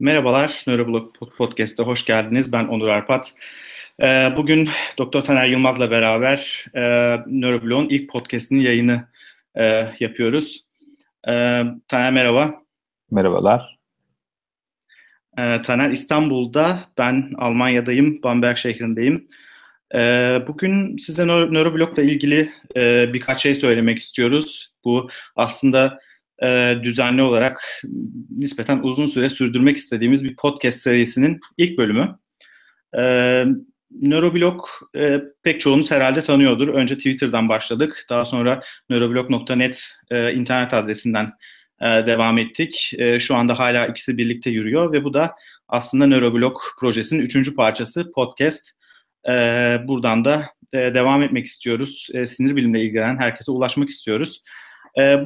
Merhabalar, NöroBlog Podcast'a hoş geldiniz. Ben Onur Arpat. Bugün Dr. Taner Yılmaz'la beraber NöroBlog'un ilk podcast'inin yayını yapıyoruz. Taner merhaba. Merhabalar. Taner İstanbul'da, ben Almanya'dayım, Bamberg şehrindeyim. Bugün size NöroBlog'la ilgili birkaç şey söylemek istiyoruz. Bu aslında düzenli olarak nispeten uzun süre sürdürmek istediğimiz bir podcast serisinin ilk bölümü. NöroBlog pek çoğunuz herhalde tanıyordur. Önce Twitter'dan başladık. Daha sonra neuroblog.net internet adresinden devam ettik. Şu anda hala ikisi birlikte yürüyor ve bu da aslında NöroBlog projesinin 3. parçası podcast. Buradan da devam etmek istiyoruz. Sinir bilimle ilgilenen herkese ulaşmak istiyoruz.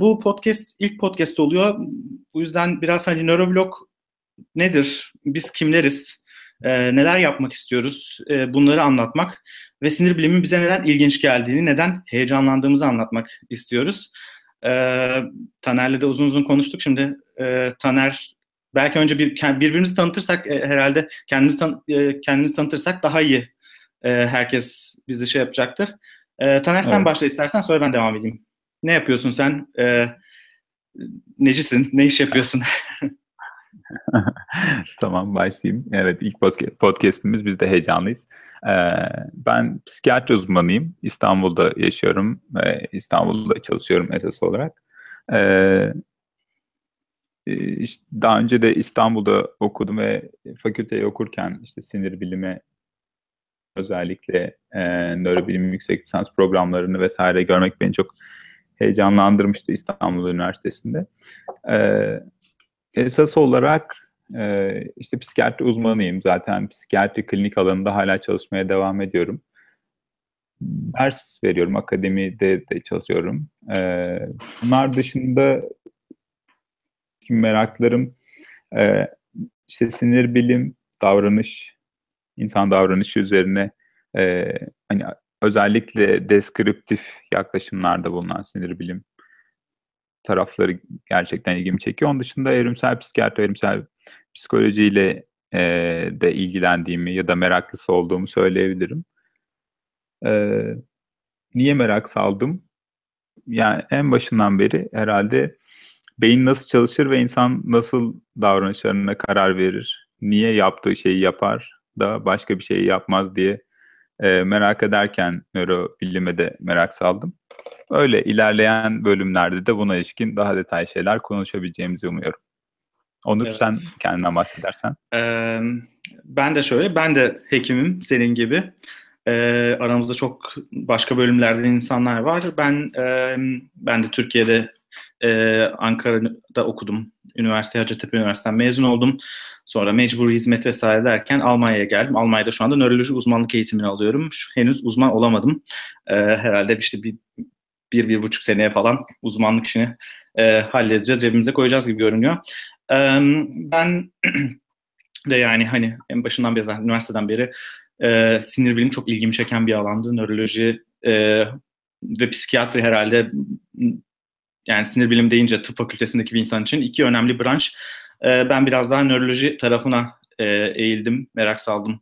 Bu podcast ilk podcast oluyor. Bu yüzden biraz hani NöroBlog nedir, biz kimleriz, neler yapmak istiyoruz, bunları anlatmak ve sinir bilimin bize neden ilginç geldiğini, neden heyecanlandığımızı anlatmak istiyoruz. Taner'le de uzun uzun konuştuk. Şimdi Taner, belki önce birbirimizi tanıtırsak herhalde kendimizi tanıtırsak daha iyi. Herkes bizi şey yapacaktır. Taner sen başla istersen, sonra ben devam edeyim. Ne yapıyorsun sen? Necisin? Ne iş yapıyorsun? Tamam, başlayayım. Evet, ilk podcast'imiz, biz de heyecanlıyız. Ben psikiyatri uzmanıyım. İstanbul'da yaşıyorum ve İstanbul'da çalışıyorum esas olarak. İşte daha önce de İstanbul'da okudum ve fakülteyi okurken işte sinir bilimi, özellikle nörobilim yüksek lisans programlarını vesaire görmek beni çok heyecanlandırmıştı İstanbul Üniversitesi'nde. Esas olarak işte psikiyatri uzmanıyım zaten. Psikiyatri klinik alanında hala çalışmaya devam ediyorum. Ders veriyorum, akademide de çalışıyorum. Bunlar dışında meraklarım işte sinir bilim, davranış, insan davranışı üzerine hani özellikle deskriptif yaklaşımlarda bulunan sinir bilim tarafları gerçekten ilgimi çekiyor. Onun dışında evrimsel psikiyatri, evrimsel psikolojiyle de ilgilendiğimi ya da meraklısı olduğumu söyleyebilirim. Niye merak saldım? Yani en başından beri herhalde beyin nasıl çalışır ve insan nasıl davranışlarına karar verir, niye yaptığı şeyi yapar da başka bir şey yapmaz diye merak ederken nörobilime de merak saldım. Öyle ilerleyen bölümlerde de buna ilişkin daha detaylı şeyler konuşabileceğimizi umuyorum. Onur, evet. Sen kendinden bahsedersen. Ben de hekimim senin gibi. Aramızda çok başka bölümlerden insanlar var. Ben de Türkiye'de Ankara'da okudum. Hacettepe Üniversitesi'nden mezun oldum. Sonra mecburi hizmet vesaire derken Almanya'ya geldim. Almanya'da şu anda nöroloji uzmanlık eğitimini alıyorum. Henüz uzman olamadım. Herhalde işte bir buçuk seneye falan uzmanlık işini halledeceğiz. Cebimize koyacağız gibi görünüyor. Ben de yani hani en başından beri, üniversiteden beri sinir bilimi çok ilgimi çeken bir alandı. Nöroloji ve psikiyatri herhalde... Yani sinir bilim deyince tıp fakültesindeki bir insan için iki önemli branş. Ben biraz daha nöroloji tarafına eğildim, merak saldım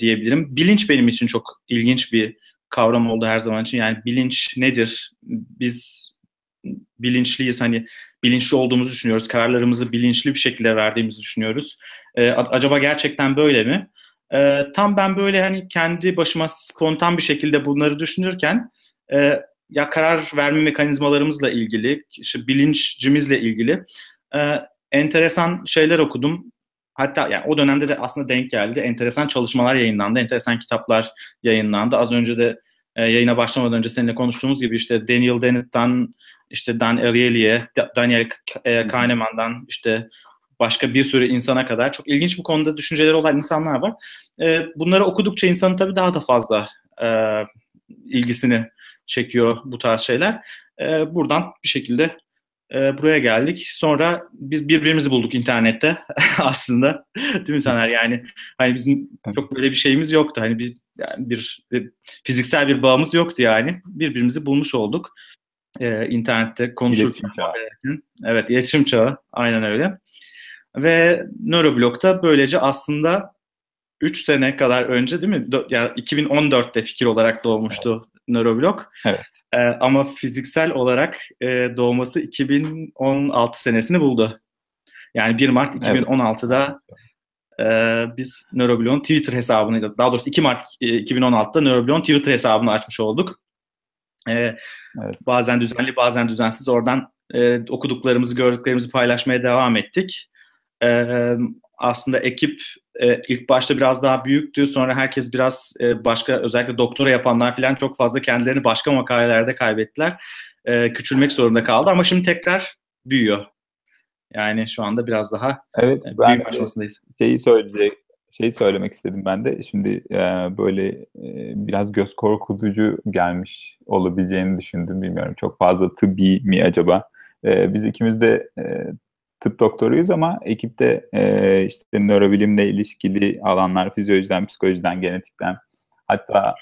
diyebilirim. Bilinç benim için çok ilginç bir kavram oldu her zaman için. Yani bilinç nedir? Biz bilinçliyiz, hani bilinçli olduğumuzu düşünüyoruz. Kararlarımızı bilinçli bir şekilde verdiğimizi düşünüyoruz. Acaba gerçekten böyle mi? Tam ben böyle hani kendi başıma spontan bir şekilde bunları düşünürken... ya karar verme mekanizmalarımızla ilgili, işte bilincimizle ilgili enteresan şeyler okudum. Hatta yani o dönemde de aslında denk geldi. Enteresan çalışmalar yayınlandı, enteresan kitaplar yayınlandı. Az önce de yayına başlamadan önce seninle konuştuğumuz gibi işte Daniel Dennett'ten, işte Dan Ariely'e, Daniel Kahneman'dan, işte başka bir sürü insana kadar çok ilginç bu konuda düşünceleri olan insanlar var. Bunları okudukça insanın tabii daha da fazla ilgisini çekiyor bu tarz şeyler. Buradan bir şekilde buraya geldik. Sonra biz birbirimizi bulduk internette aslında. Değil mi Taner? Yani hani bizim çok böyle bir şeyimiz yoktu. Hani bir fiziksel bir bağımız yoktu yani. Birbirimizi bulmuş olduk. İnternette konuşurken. İletişim çağı. Evet, iletişim çağı. Aynen öyle. Ve NöroBlog'da böylece aslında 3 sene kadar önce değil mi? Ya 2014'te fikir olarak doğmuştu NöroBlog. Evet. Ama fiziksel olarak doğması 2016 senesini buldu. Yani 1 Mart 2016'da biz NöroBlog'un Twitter hesabını, daha doğrusu 2 Mart 2016'da NöroBlog'un Twitter hesabını açmış olduk. Bazen düzenli, bazen düzensiz oradan okuduklarımızı, gördüklerimizi paylaşmaya devam ettik. Aslında ekip ilk başta biraz daha büyüktü. Sonra herkes biraz başka, özellikle doktora yapanlar falan çok fazla kendilerini başka makalelerde kaybettiler. Küçülmek zorunda kaldı ama şimdi tekrar büyüyor. Yani şu anda biraz daha büyük aşamasındayız. Şeyi söylemek istedim ben de. Şimdi böyle biraz göz korkutucu gelmiş olabileceğini düşündüm. Bilmiyorum, çok fazla tıbbi mi acaba? Biz ikimiz de tıp doktoruyuz ama ekipte işte nörobilimle ilişkili alanlar, fizyolojiden, psikolojiden, genetikten, hatta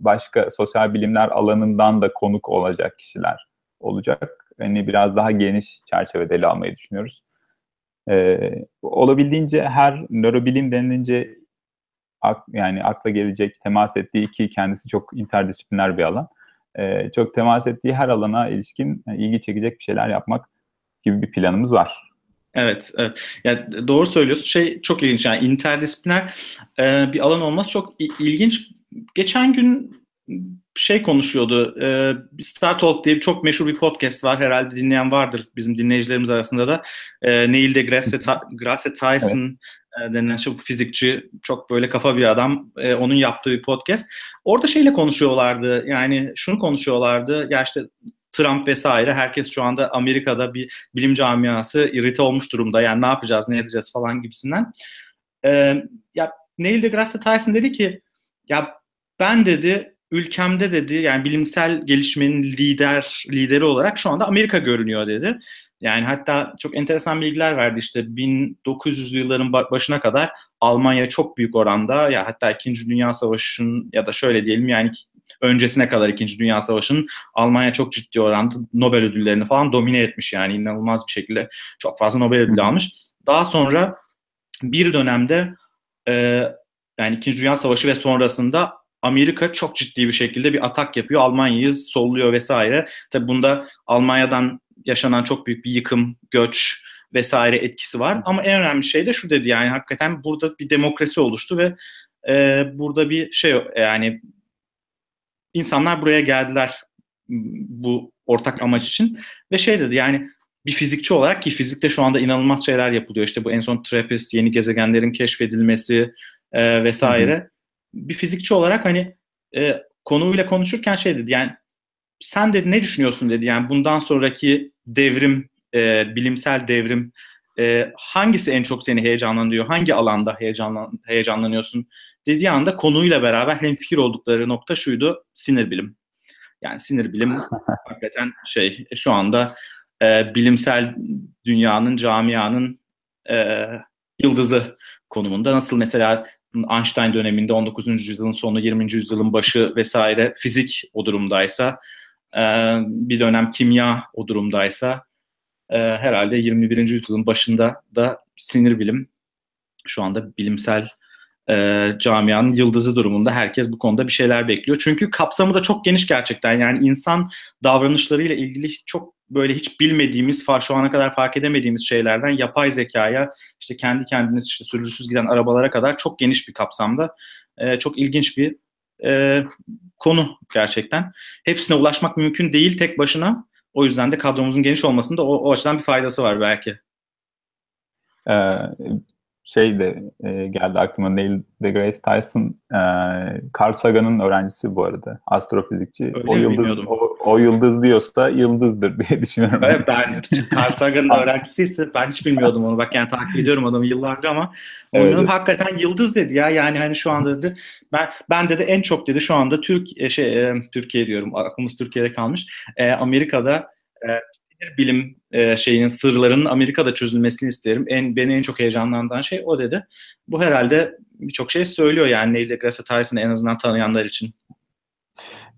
başka sosyal bilimler alanından da konuk olacak kişiler olacak. Yani biraz daha geniş çerçevede ele almayı düşünüyoruz. Olabildiğince her nörobilim denilince yani akla gelecek, temas ettiği ki kendisi çok interdisipliner bir alan. Çok temas ettiği her alana ilişkin ilgi çekecek bir şeyler yapmak gibi bir planımız var. Evet, evet. Yani doğru söylüyorsun. Şey çok ilginç, yani interdisipliner bir alan olması çok ilginç. Geçen gün şey konuşuyordu. StarTalk diye çok meşhur bir podcast var. Herhalde dinleyen vardır bizim dinleyicilerimiz arasında da. Neil deGrasse Tyson denilen şey, bu fizikçi, çok böyle kafa bir adam. Onun yaptığı bir podcast. Orada şeyle konuşuyorlardı. Yani şunu konuşuyorlardı. Ya işte Trump vesaire, herkes şu anda Amerika'da bir bilim camiası irite olmuş durumda. Yani ne yapacağız, ne edeceğiz falan gibisinden. Ya Neil deGrasse Tyson dedi ki, ya ben dedi ülkemde dedi yani bilimsel gelişmenin lideri olarak şu anda Amerika görünüyor dedi. Yani hatta çok enteresan bilgiler verdi, işte 1900'lü yılların başına kadar Almanya çok büyük oranda, ya hatta 2. Dünya Savaşı'nın ya da şöyle diyelim yani öncesine kadar 2. Dünya Savaşı'nın Almanya çok ciddi oranda Nobel ödüllerini falan domine etmiş, yani inanılmaz bir şekilde çok fazla Nobel ödülü almış. Daha sonra bir dönemde yani 2. Dünya Savaşı ve sonrasında Amerika çok ciddi bir şekilde bir atak yapıyor. Almanya'yı solluyor vesaire. Tabii bunda Almanya'dan yaşanan çok büyük bir yıkım, göç vesaire etkisi var. Ama en önemli şey de şu dedi, yani hakikaten burada bir demokrasi oluştu ve burada bir şey, yani insanlar buraya geldiler bu ortak amaç için ve şey dedi, yani bir fizikçi olarak, ki fizikte şu anda inanılmaz şeyler yapılıyor. İşte bu en son Trappist, yeni gezegenlerin keşfedilmesi vesaire. Hı-hı. Bir fizikçi olarak hani konuyla konuşurken şey dedi, yani sen dedi ne düşünüyorsun dedi, yani bundan sonraki devrim, bilimsel devrim hangisi en çok seni heyecanlandırıyor, hangi alanda heyecanlanıyorsun dediği anda konuyla beraber hemfikir oldukları nokta şuydu: sinir bilim. Yani sinir bilim hakikaten şey, şu anda bilimsel dünyanın, camianın yıldızı konumunda. Nasıl mesela Einstein döneminde 19. yüzyılın sonu, 20. yüzyılın başı vesaire fizik o durumdaysa, bir dönem kimya o durumdaysa, herhalde 21. yüzyılın başında da sinir bilim şu anda bilimsel camianın yıldızı durumunda. Herkes bu konuda bir şeyler bekliyor. Çünkü kapsamı da çok geniş gerçekten. Yani insan davranışlarıyla ilgili çok böyle hiç bilmediğimiz, şu ana kadar fark edemediğimiz şeylerden yapay zekaya, işte kendi kendine işte sürücüsüz giden arabalara kadar çok geniş bir kapsamda. Çok ilginç bir konu gerçekten. Hepsine ulaşmak mümkün değil tek başına. O yüzden de kadromuzun geniş olmasının da o açıdan bir faydası var belki. Şey de geldi aklıma, Neil deGrasse Tyson, Carl Sagan'ın öğrencisi bu arada. Astrofizikçi. O yıldız diyorsa yıldızdır diye düşünüyorum. Evet, ben Carl Sagan'ın öğrencisiyse ben hiç bilmiyordum onu. Bak yani takip ediyorum adamı yıllardır ama onun hakikaten yıldız dedi ya. Yani hani şu anda dedi ben dedi en çok dedi şu anda Türkiye diyorum. Aklımız Türkiye'de kalmış. Amerika'da bilim şeyinin sırlarının Amerika'da çözülmesini isterim. Beni en çok heyecanlandıran şey o dedi. Bu herhalde birçok şey söylüyor yani Neil deGrasse Tyson'ı en azından tanıyanlar için.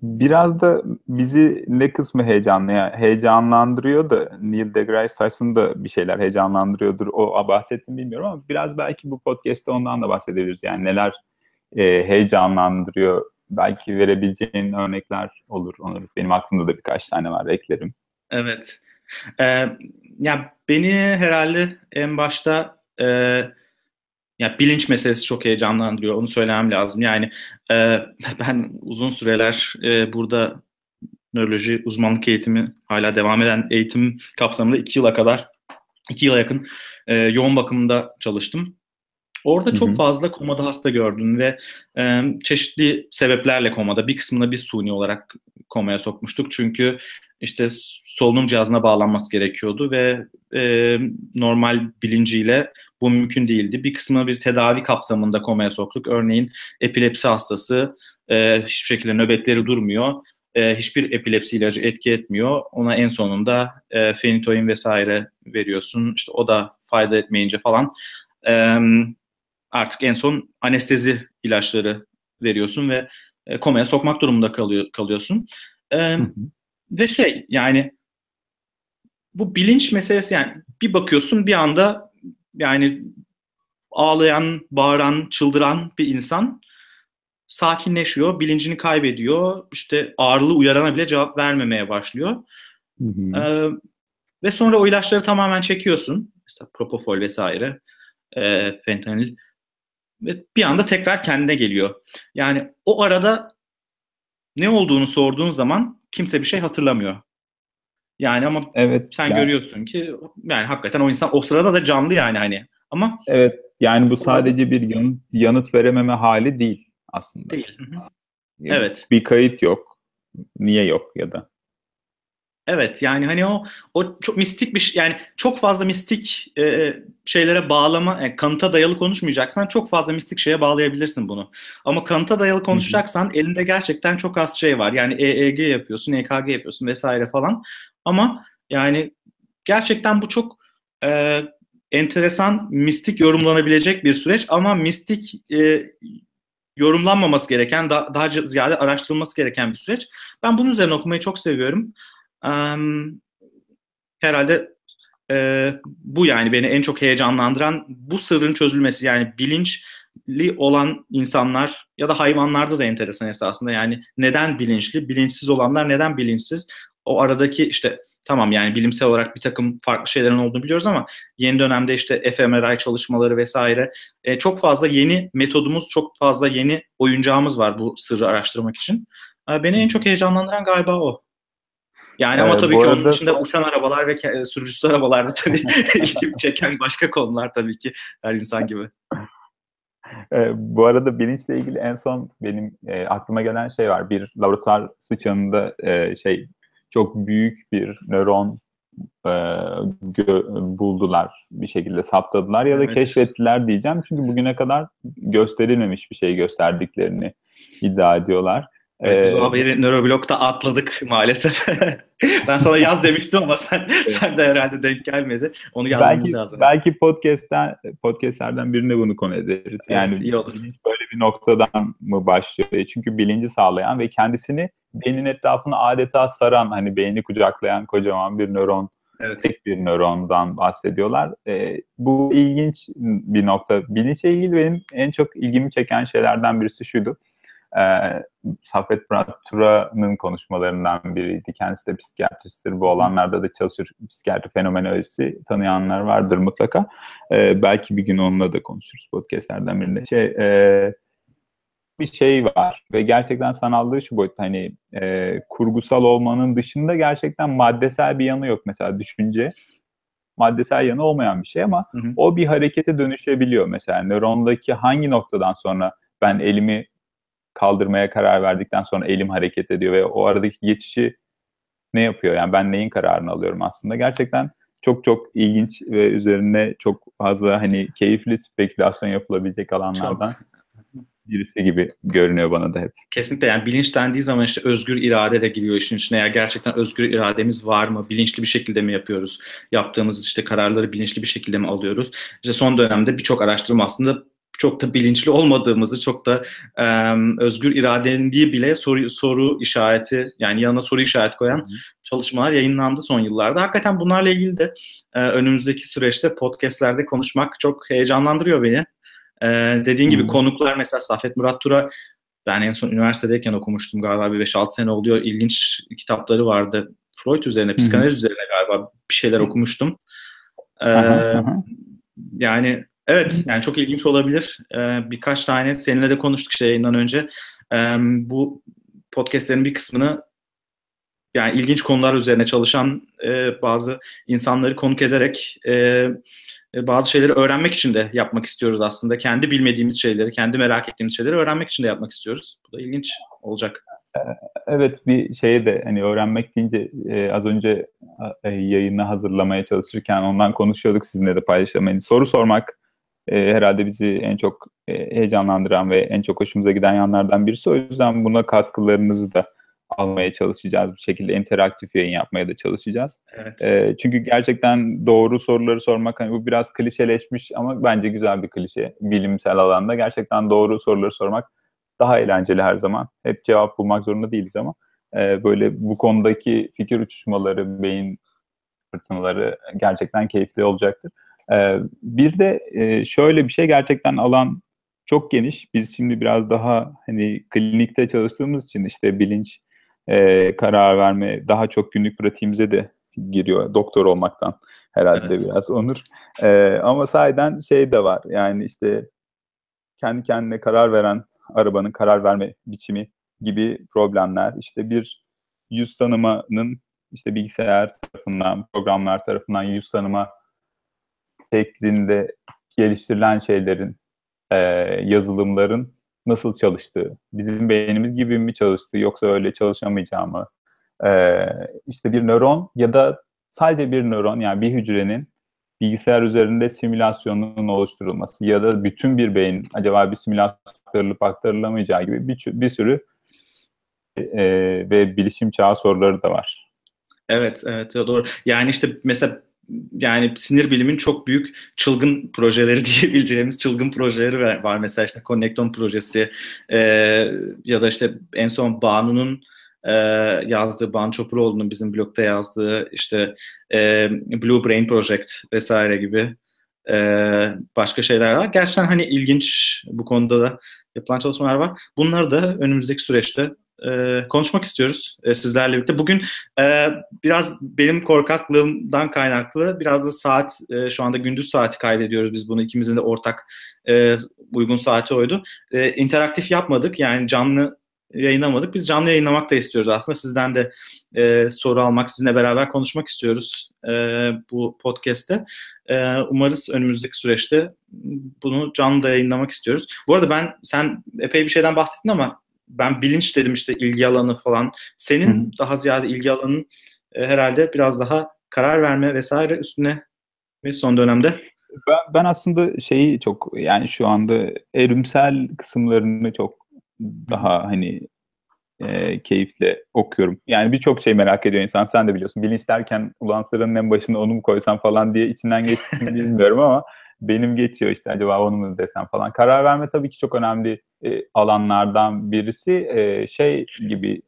Biraz da bizi ne kısmı heyecanlandırıyor da Neil deGrasse Tyson da bir şeyler heyecanlandırıyordur. O bahsettim bilmiyorum ama biraz belki bu podcast'ta ondan da bahsedebiliriz. Yani neler heyecanlandırıyor? Belki verebileceğin örnekler olur. Onur. Benim aklımda da birkaç tane var, eklerim. Evet. Ya beni herhalde en başta ya bilinç meselesi çok heyecanlandırıyor. Onu söylemem lazım. Yani ben uzun süreler burada nöroloji uzmanlık eğitimi hala devam eden eğitim kapsamında 2 yıla yakın yoğun bakımda çalıştım. Orada çok fazla komada hasta gördüm ve çeşitli sebeplerle komada. Bir kısmını biz suni olarak komaya sokmuştuk. Çünkü işte solunum cihazına bağlanması gerekiyordu ve normal bilinciyle bu mümkün değildi. Bir kısmını bir tedavi kapsamında komaya soktuk. Örneğin epilepsi hastası hiçbir şekilde nöbetleri durmuyor. Hiçbir epilepsi ilacı etki etmiyor. Ona en sonunda fenitoin vesaire veriyorsun. İşte o da fayda etmeyince falan... artık en son anestezi ilaçları veriyorsun ve komaya sokmak durumunda kalıyorsun. Ve yani bu bilinç meselesi, yani bir bakıyorsun bir anda yani ağlayan, bağıran, çıldıran bir insan sakinleşiyor, bilincini kaybediyor, işte ağrılı uyarana bile cevap vermemeye başlıyor. Ve sonra o ilaçları tamamen çekiyorsun. Mesela propofol vesaire, fentanil. Ve bir anda tekrar kendine geliyor. Yani o arada ne olduğunu sorduğun zaman kimse bir şey hatırlamıyor. Yani ama evet, sen görüyorsun ki yani hakikaten o insan o sırada da canlı yani hani. Ama evet, yani bu sadece bir yanıt verememe hali değil aslında. Değil. Yani evet. Bir kayıt yok. Niye yok ya da. Evet, yani hani o çok mistik bir şey, yani çok fazla mistik şeylere bağlama, yani kanıta dayalı konuşmayacaksan çok fazla mistik şeye bağlayabilirsin bunu. Ama kanıta dayalı konuşacaksan elinde gerçekten çok az şey var. Yani EEG yapıyorsun, EKG yapıyorsun vesaire falan. Ama yani gerçekten bu çok enteresan, mistik yorumlanabilecek bir süreç ama mistik yorumlanmaması gereken, daha ziyade araştırılması gereken bir süreç. Ben bunun üzerine okumayı çok seviyorum. Herhalde bu yani beni en çok heyecanlandıran bu sırrın çözülmesi, yani bilinçli olan insanlar ya da hayvanlarda da enteresan esasında, yani neden bilinçli, bilinçsiz olanlar neden bilinçsiz, o aradaki işte tamam yani bilimsel olarak bir takım farklı şeylerin olduğunu biliyoruz ama yeni dönemde işte fMRI çalışmaları vesaire çok fazla yeni metodumuz, çok fazla yeni oyuncağımız var bu sırrı araştırmak için. Beni en çok heyecanlandıran galiba o. Yani ama tabii ki arada... onun içinde uçan arabalar ve sürücüsü arabalar da tabii ilgimi çeken başka konular tabii ki her insan gibi. Bu arada bilinçle ilgili en son benim aklıma gelen şey var. Bir laboratuvar sıçanında çok büyük bir nöron buldular, bir şekilde saptadılar ya da keşfettiler diyeceğim. Çünkü bugüne kadar gösterilmemiş bir şey gösterdiklerini iddia ediyorlar. Evet, bu haberi NöroBlog'da atladık maalesef. Ben sana yaz demiştim ama sen de herhalde denk gelmedi. Onu yazmamız lazım. Belki podcastlerden birinde bunu konu ederiz. Yani evet, iyi olur. Böyle bir noktadan mı başlıyor? Çünkü bilinci sağlayan ve kendisini beynin etrafını adeta saran, hani beyni kucaklayan kocaman bir nöron, tek bir nörondan bahsediyorlar. Bu ilginç bir nokta. Bilinçle ilgili benim en çok ilgimi çeken şeylerden birisi şuydu. Saffet Murat Tura'nın konuşmalarından biriydi. Kendisi de psikiyatristtir. Bu alanlarda da çalışır. Psikiyatri fenomenolojisi tanıyanlar vardır mutlaka. Belki bir gün onunla da konuşuruz podcastlerden birinde. Bir şey var ve gerçekten sanallığı şu boyutta, hani kurgusal olmanın dışında gerçekten maddesel bir yanı yok. Mesela düşünce maddesel yanı olmayan bir şey ama o bir harekete dönüşebiliyor. Mesela nörondaki hangi noktadan sonra ben elimi kaldırmaya karar verdikten sonra elim hareket ediyor ve o aradaki geçişi ne yapıyor? Yani ben neyin kararını alıyorum aslında? Gerçekten çok çok ilginç ve üzerine çok fazla hani keyifli spekülasyon yapılabilecek alanlardan birisi gibi görünüyor bana da hep. Kesinlikle, yani bilinç dendiği zaman işte özgür irade de giriyor işin içine. Eğer gerçekten özgür irademiz var mı? Bilinçli bir şekilde mi yapıyoruz? Yaptığımız işte kararları bilinçli bir şekilde mi alıyoruz? İşte son dönemde birçok araştırma aslında çok da bilinçli olmadığımızı, çok da özgür iradenin bile soru işareti, yani yanına soru işareti koyan çalışmalar yayınlandı son yıllarda. Hakikaten bunlarla ilgili de önümüzdeki süreçte podcastlerde konuşmak çok heyecanlandırıyor beni. Dediğin gibi konuklar, mesela Saffet Murat Tura, ben en son üniversitedeyken okumuştum galiba, bir 5-6 sene oluyor. İlginç kitapları vardı. Freud üzerine, psikanaliz üzerine galiba bir şeyler okumuştum. Yani evet, yani çok ilginç olabilir. Birkaç tane seninle de konuştuk işte yayından önce. Bu podcastlerin bir kısmını, yani ilginç konular üzerine çalışan bazı insanları konuk ederek bazı şeyleri öğrenmek için de yapmak istiyoruz aslında. Kendi bilmediğimiz şeyleri, kendi merak ettiğimiz şeyleri öğrenmek için de yapmak istiyoruz. Bu da ilginç olacak. Evet, bir şeye de hani öğrenmek deyince az önce yayını hazırlamaya çalışırken ondan konuşuyorduk, sizinle de paylaşamayın. Soru sormak herhalde bizi en çok heyecanlandıran ve en çok hoşumuza giden yanlardan birisi. O yüzden buna katkılarınızı da almaya çalışacağız. Bir şekilde interaktif yayın yapmaya da çalışacağız. Evet. Çünkü gerçekten doğru soruları sormak, hani bu biraz klişeleşmiş ama bence güzel bir klişe. Bilimsel alanda gerçekten doğru soruları sormak daha eğlenceli her zaman. Hep cevap bulmak zorunda değiliz ama böyle bu konudaki fikir uçuşmaları, beyin fırtınaları gerçekten keyifli olacaktır. Bir de şöyle bir şey, gerçekten alan çok geniş. Biz şimdi biraz daha hani klinikte çalıştığımız için işte bilinç, karar verme daha çok günlük pratiğimize de giriyor. Doktor olmaktan herhalde biraz Onur. Ama sahiden şey de var. Yani işte kendi kendine karar veren arabanın karar verme biçimi gibi problemler, işte bir yüz tanımanın işte bilgisayar tarafından, programlar tarafından yüz tanıma şeklinde geliştirilen şeylerin, yazılımların nasıl çalıştığı, bizim beynimiz gibi mi çalıştığı yoksa öyle çalışamayacağı mı, işte bir nöron ya da sadece bir nöron, yani bir hücrenin bilgisayar üzerinde simülasyonun oluşturulması ya da bütün bir beyin acaba bir simülasyon aktarılıp aktarılamayacağı gibi bir sürü ve bilişim çağı soruları da var. Evet, doğru. Yani işte mesela, yani sinir bilimin çok büyük çılgın projeleri diyebileceğimiz çılgın projeleri var. Mesela işte Connectome projesi ya da işte en son Banu'nun yazdığı, Banu Çopuroğlu'nun bizim blogda yazdığı işte Blue Brain Project vesaire gibi başka şeyler var. Gerçekten hani ilginç, bu konuda da yapılan çalışmalar var. Bunları da önümüzdeki süreçte konuşmak istiyoruz sizlerle birlikte. Bugün biraz benim korkaklığımdan kaynaklı, biraz da saat, şu anda gündüz saati kaydediyoruz biz bunu. İkimizin de ortak uygun saati oydu. İnteraktif yapmadık, yani canlı yayınlamadık. Biz canlı yayınlamak da istiyoruz aslında. Sizden de soru almak, sizinle beraber konuşmak istiyoruz bu podcast'te. Umarız önümüzdeki süreçte bunu canlı da yayınlamak istiyoruz. Bu arada ben, sen epey bir şeyden bahsettin ama ben bilinç dedim, işte ilgi alanı falan. Senin daha ziyade ilgi alanın herhalde biraz daha karar verme vesaire üstüne mi son dönemde? Ben aslında şeyi çok, yani şu anda evrimsel kısımlarını çok daha hani keyifle okuyorum. Yani birçok şey merak ediyor insan. Sen de biliyorsun. Bilinç derken ulan sıranın en başına onu mu koysam falan diye içinden geçtiğini bilmiyorum ama benim geçiyor işte, acaba onu mu desem falan. Karar verme tabii ki çok önemli alanlardan birisi. Şey gibi,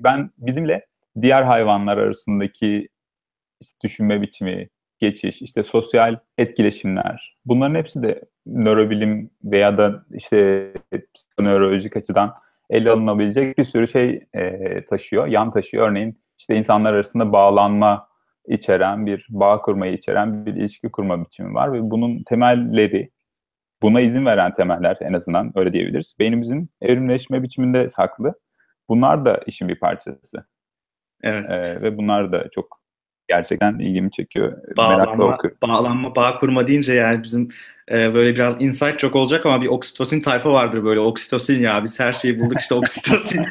ben bizimle diğer hayvanlar arasındaki işte düşünme biçimi, geçiş, işte sosyal etkileşimler, bunların hepsi de nörobilim veya da işte psikonörolojik açıdan ele alınabilecek bir sürü şey taşıyor, yan taşıyor. Örneğin işte insanlar arasında bağlanma içeren, bir bağ kurmayı içeren bir ilişki kurma biçimi var ve bunun temelleri, buna izin veren temeller, en azından öyle diyebiliriz, beynimizin evrimleşme biçiminde saklı. Bunlar da işin bir parçası. Evet. Ve bunlar da çok gerçekten ilgimi çekiyor. Bağlanma, bağ kurma deyince yani bizim böyle biraz insight çok olacak ama bir oksitosin tayfa vardır böyle. Oksitosin, ya biz her şeyi bulduk işte oksitosin.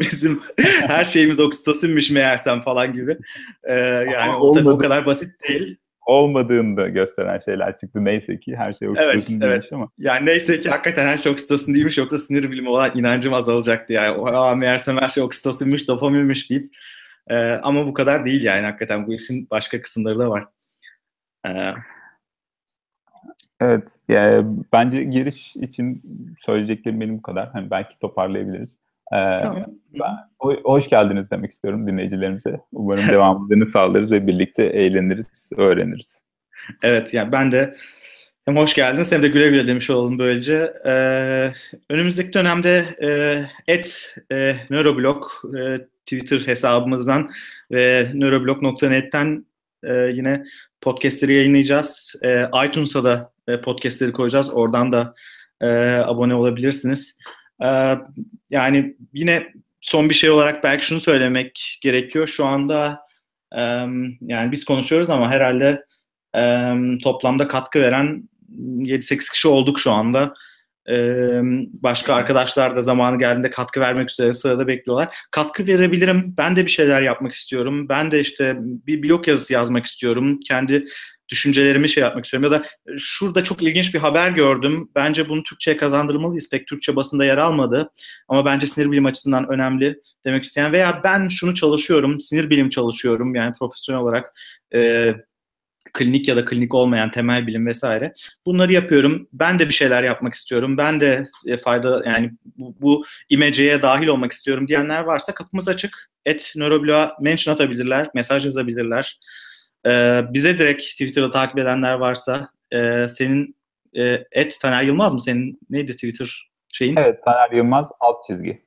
Bizim her şeyimiz oksitosinmiş meğersem falan gibi. Yani tabii o kadar basit değil. Olmadığını da gösteren şeyler çıktı. Neyse ki her şey oksitosin değilmiş ama. Yani neyse ki hakikaten her şey oksitosin değilmiş. Yoksa sinir bilimi olan inancım azalacaktı. Yani meğersem her şey oksitosinmiş, dopaminmiş deyip. Ama bu kadar değil yani, hakikaten bu işin başka kısımları da var. Evet, bence giriş için söyleyeceklerim benim bu kadar. Hani belki toparlayabiliriz. Tamam. Hoş geldiniz demek istiyorum dinleyicilerimize. Umarım devamlılığını sağlarız ve birlikte eğleniriz, öğreniriz. Evet, yani ben de hem hoş geldiniz hem de güle güle demiş olalım böylece. Önümüzdeki dönemde @NöroBlog Twitter hesabımızdan ve neuroblog.net'ten yine podcastleri yayınlayacağız. iTunes'a da podcastleri koyacağız. Oradan da abone olabilirsiniz. Yani yine son bir şey olarak belki şunu söylemek gerekiyor. Şu anda yani biz konuşuyoruz ama herhalde toplamda katkı veren 7-8 kişi olduk şu anda. Başka arkadaşlar da zamanı geldiğinde katkı vermek üzere sırada bekliyorlar. Katkı verebilirim, ben de bir şeyler yapmak istiyorum, ben de işte bir blog yazısı yazmak istiyorum, kendi düşüncelerimi şey yapmak istiyorum ya da şurada çok ilginç bir haber gördüm, bence bunu Türkçe'ye kazandırmalıyız, pek Türkçe basında yer almadı ama bence sinir bilim açısından önemli demek isteyen veya ben şunu çalışıyorum, sinir bilim çalışıyorum, yani profesyonel olarak klinik ya da klinik olmayan temel bilim vesaire. Bunları yapıyorum. Ben de bir şeyler yapmak istiyorum. Ben de fayda yani bu imeceye dahil olmak istiyorum diyenler varsa kapımız açık. @NöroBlog'a mention atabilirler. Mesaj yazabilirler. Bize direkt Twitter'da takip edenler varsa senin @Taner Yılmaz mı? Senin neydi Twitter şeyin? Evet, Taner Yılmaz _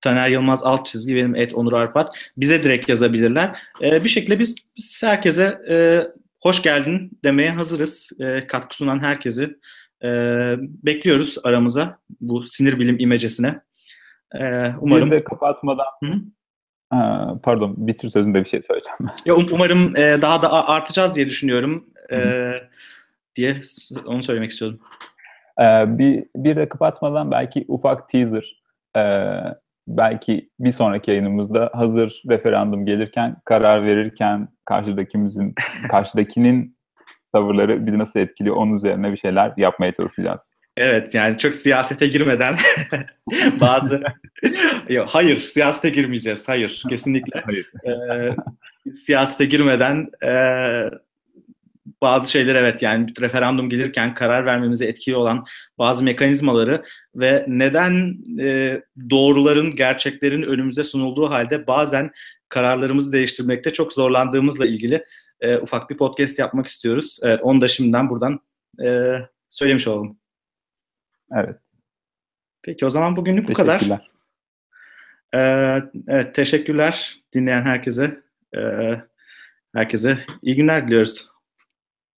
Taner Yılmaz _ benim @Onur Arpat. Bize direkt yazabilirler. Bir şekilde biz herkese hoş geldin demeye hazırız. Katkı sunan herkesi bekliyoruz aramıza, bu sinir bilim imecesine. Umarım de kapatmadan, pardon, bitir sözünde bir şey söyleyeceğim. Ya umarım daha da artacağız diye düşünüyorum diye onu söylemek istiyordum. Bir de kapatmadan belki ufak teaser. Belki bir sonraki yayınımızda hazır referandum gelirken, karar verirken karşıdakinin tavırları bizi nasıl etkiliyor, onun üzerine bir şeyler yapmaya çalışacağız. Evet, yani çok siyasete girmeden hayır, siyasete girmeyeceğiz. Hayır, kesinlikle. Hayır. Siyasete girmeden bazı şeyler, evet, yani referandum gelirken karar vermemize etkili olan bazı mekanizmaları ve neden doğruların, gerçeklerin önümüze sunulduğu halde bazen kararlarımızı değiştirmekte çok zorlandığımızla ilgili ufak bir podcast yapmak istiyoruz. Evet, onu da şimdiden buradan söylemiş olalım. Evet. Peki, o zaman bugünlük bu kadar. Teşekkürler. Evet, teşekkürler dinleyen herkese. Herkese iyi günler diliyoruz.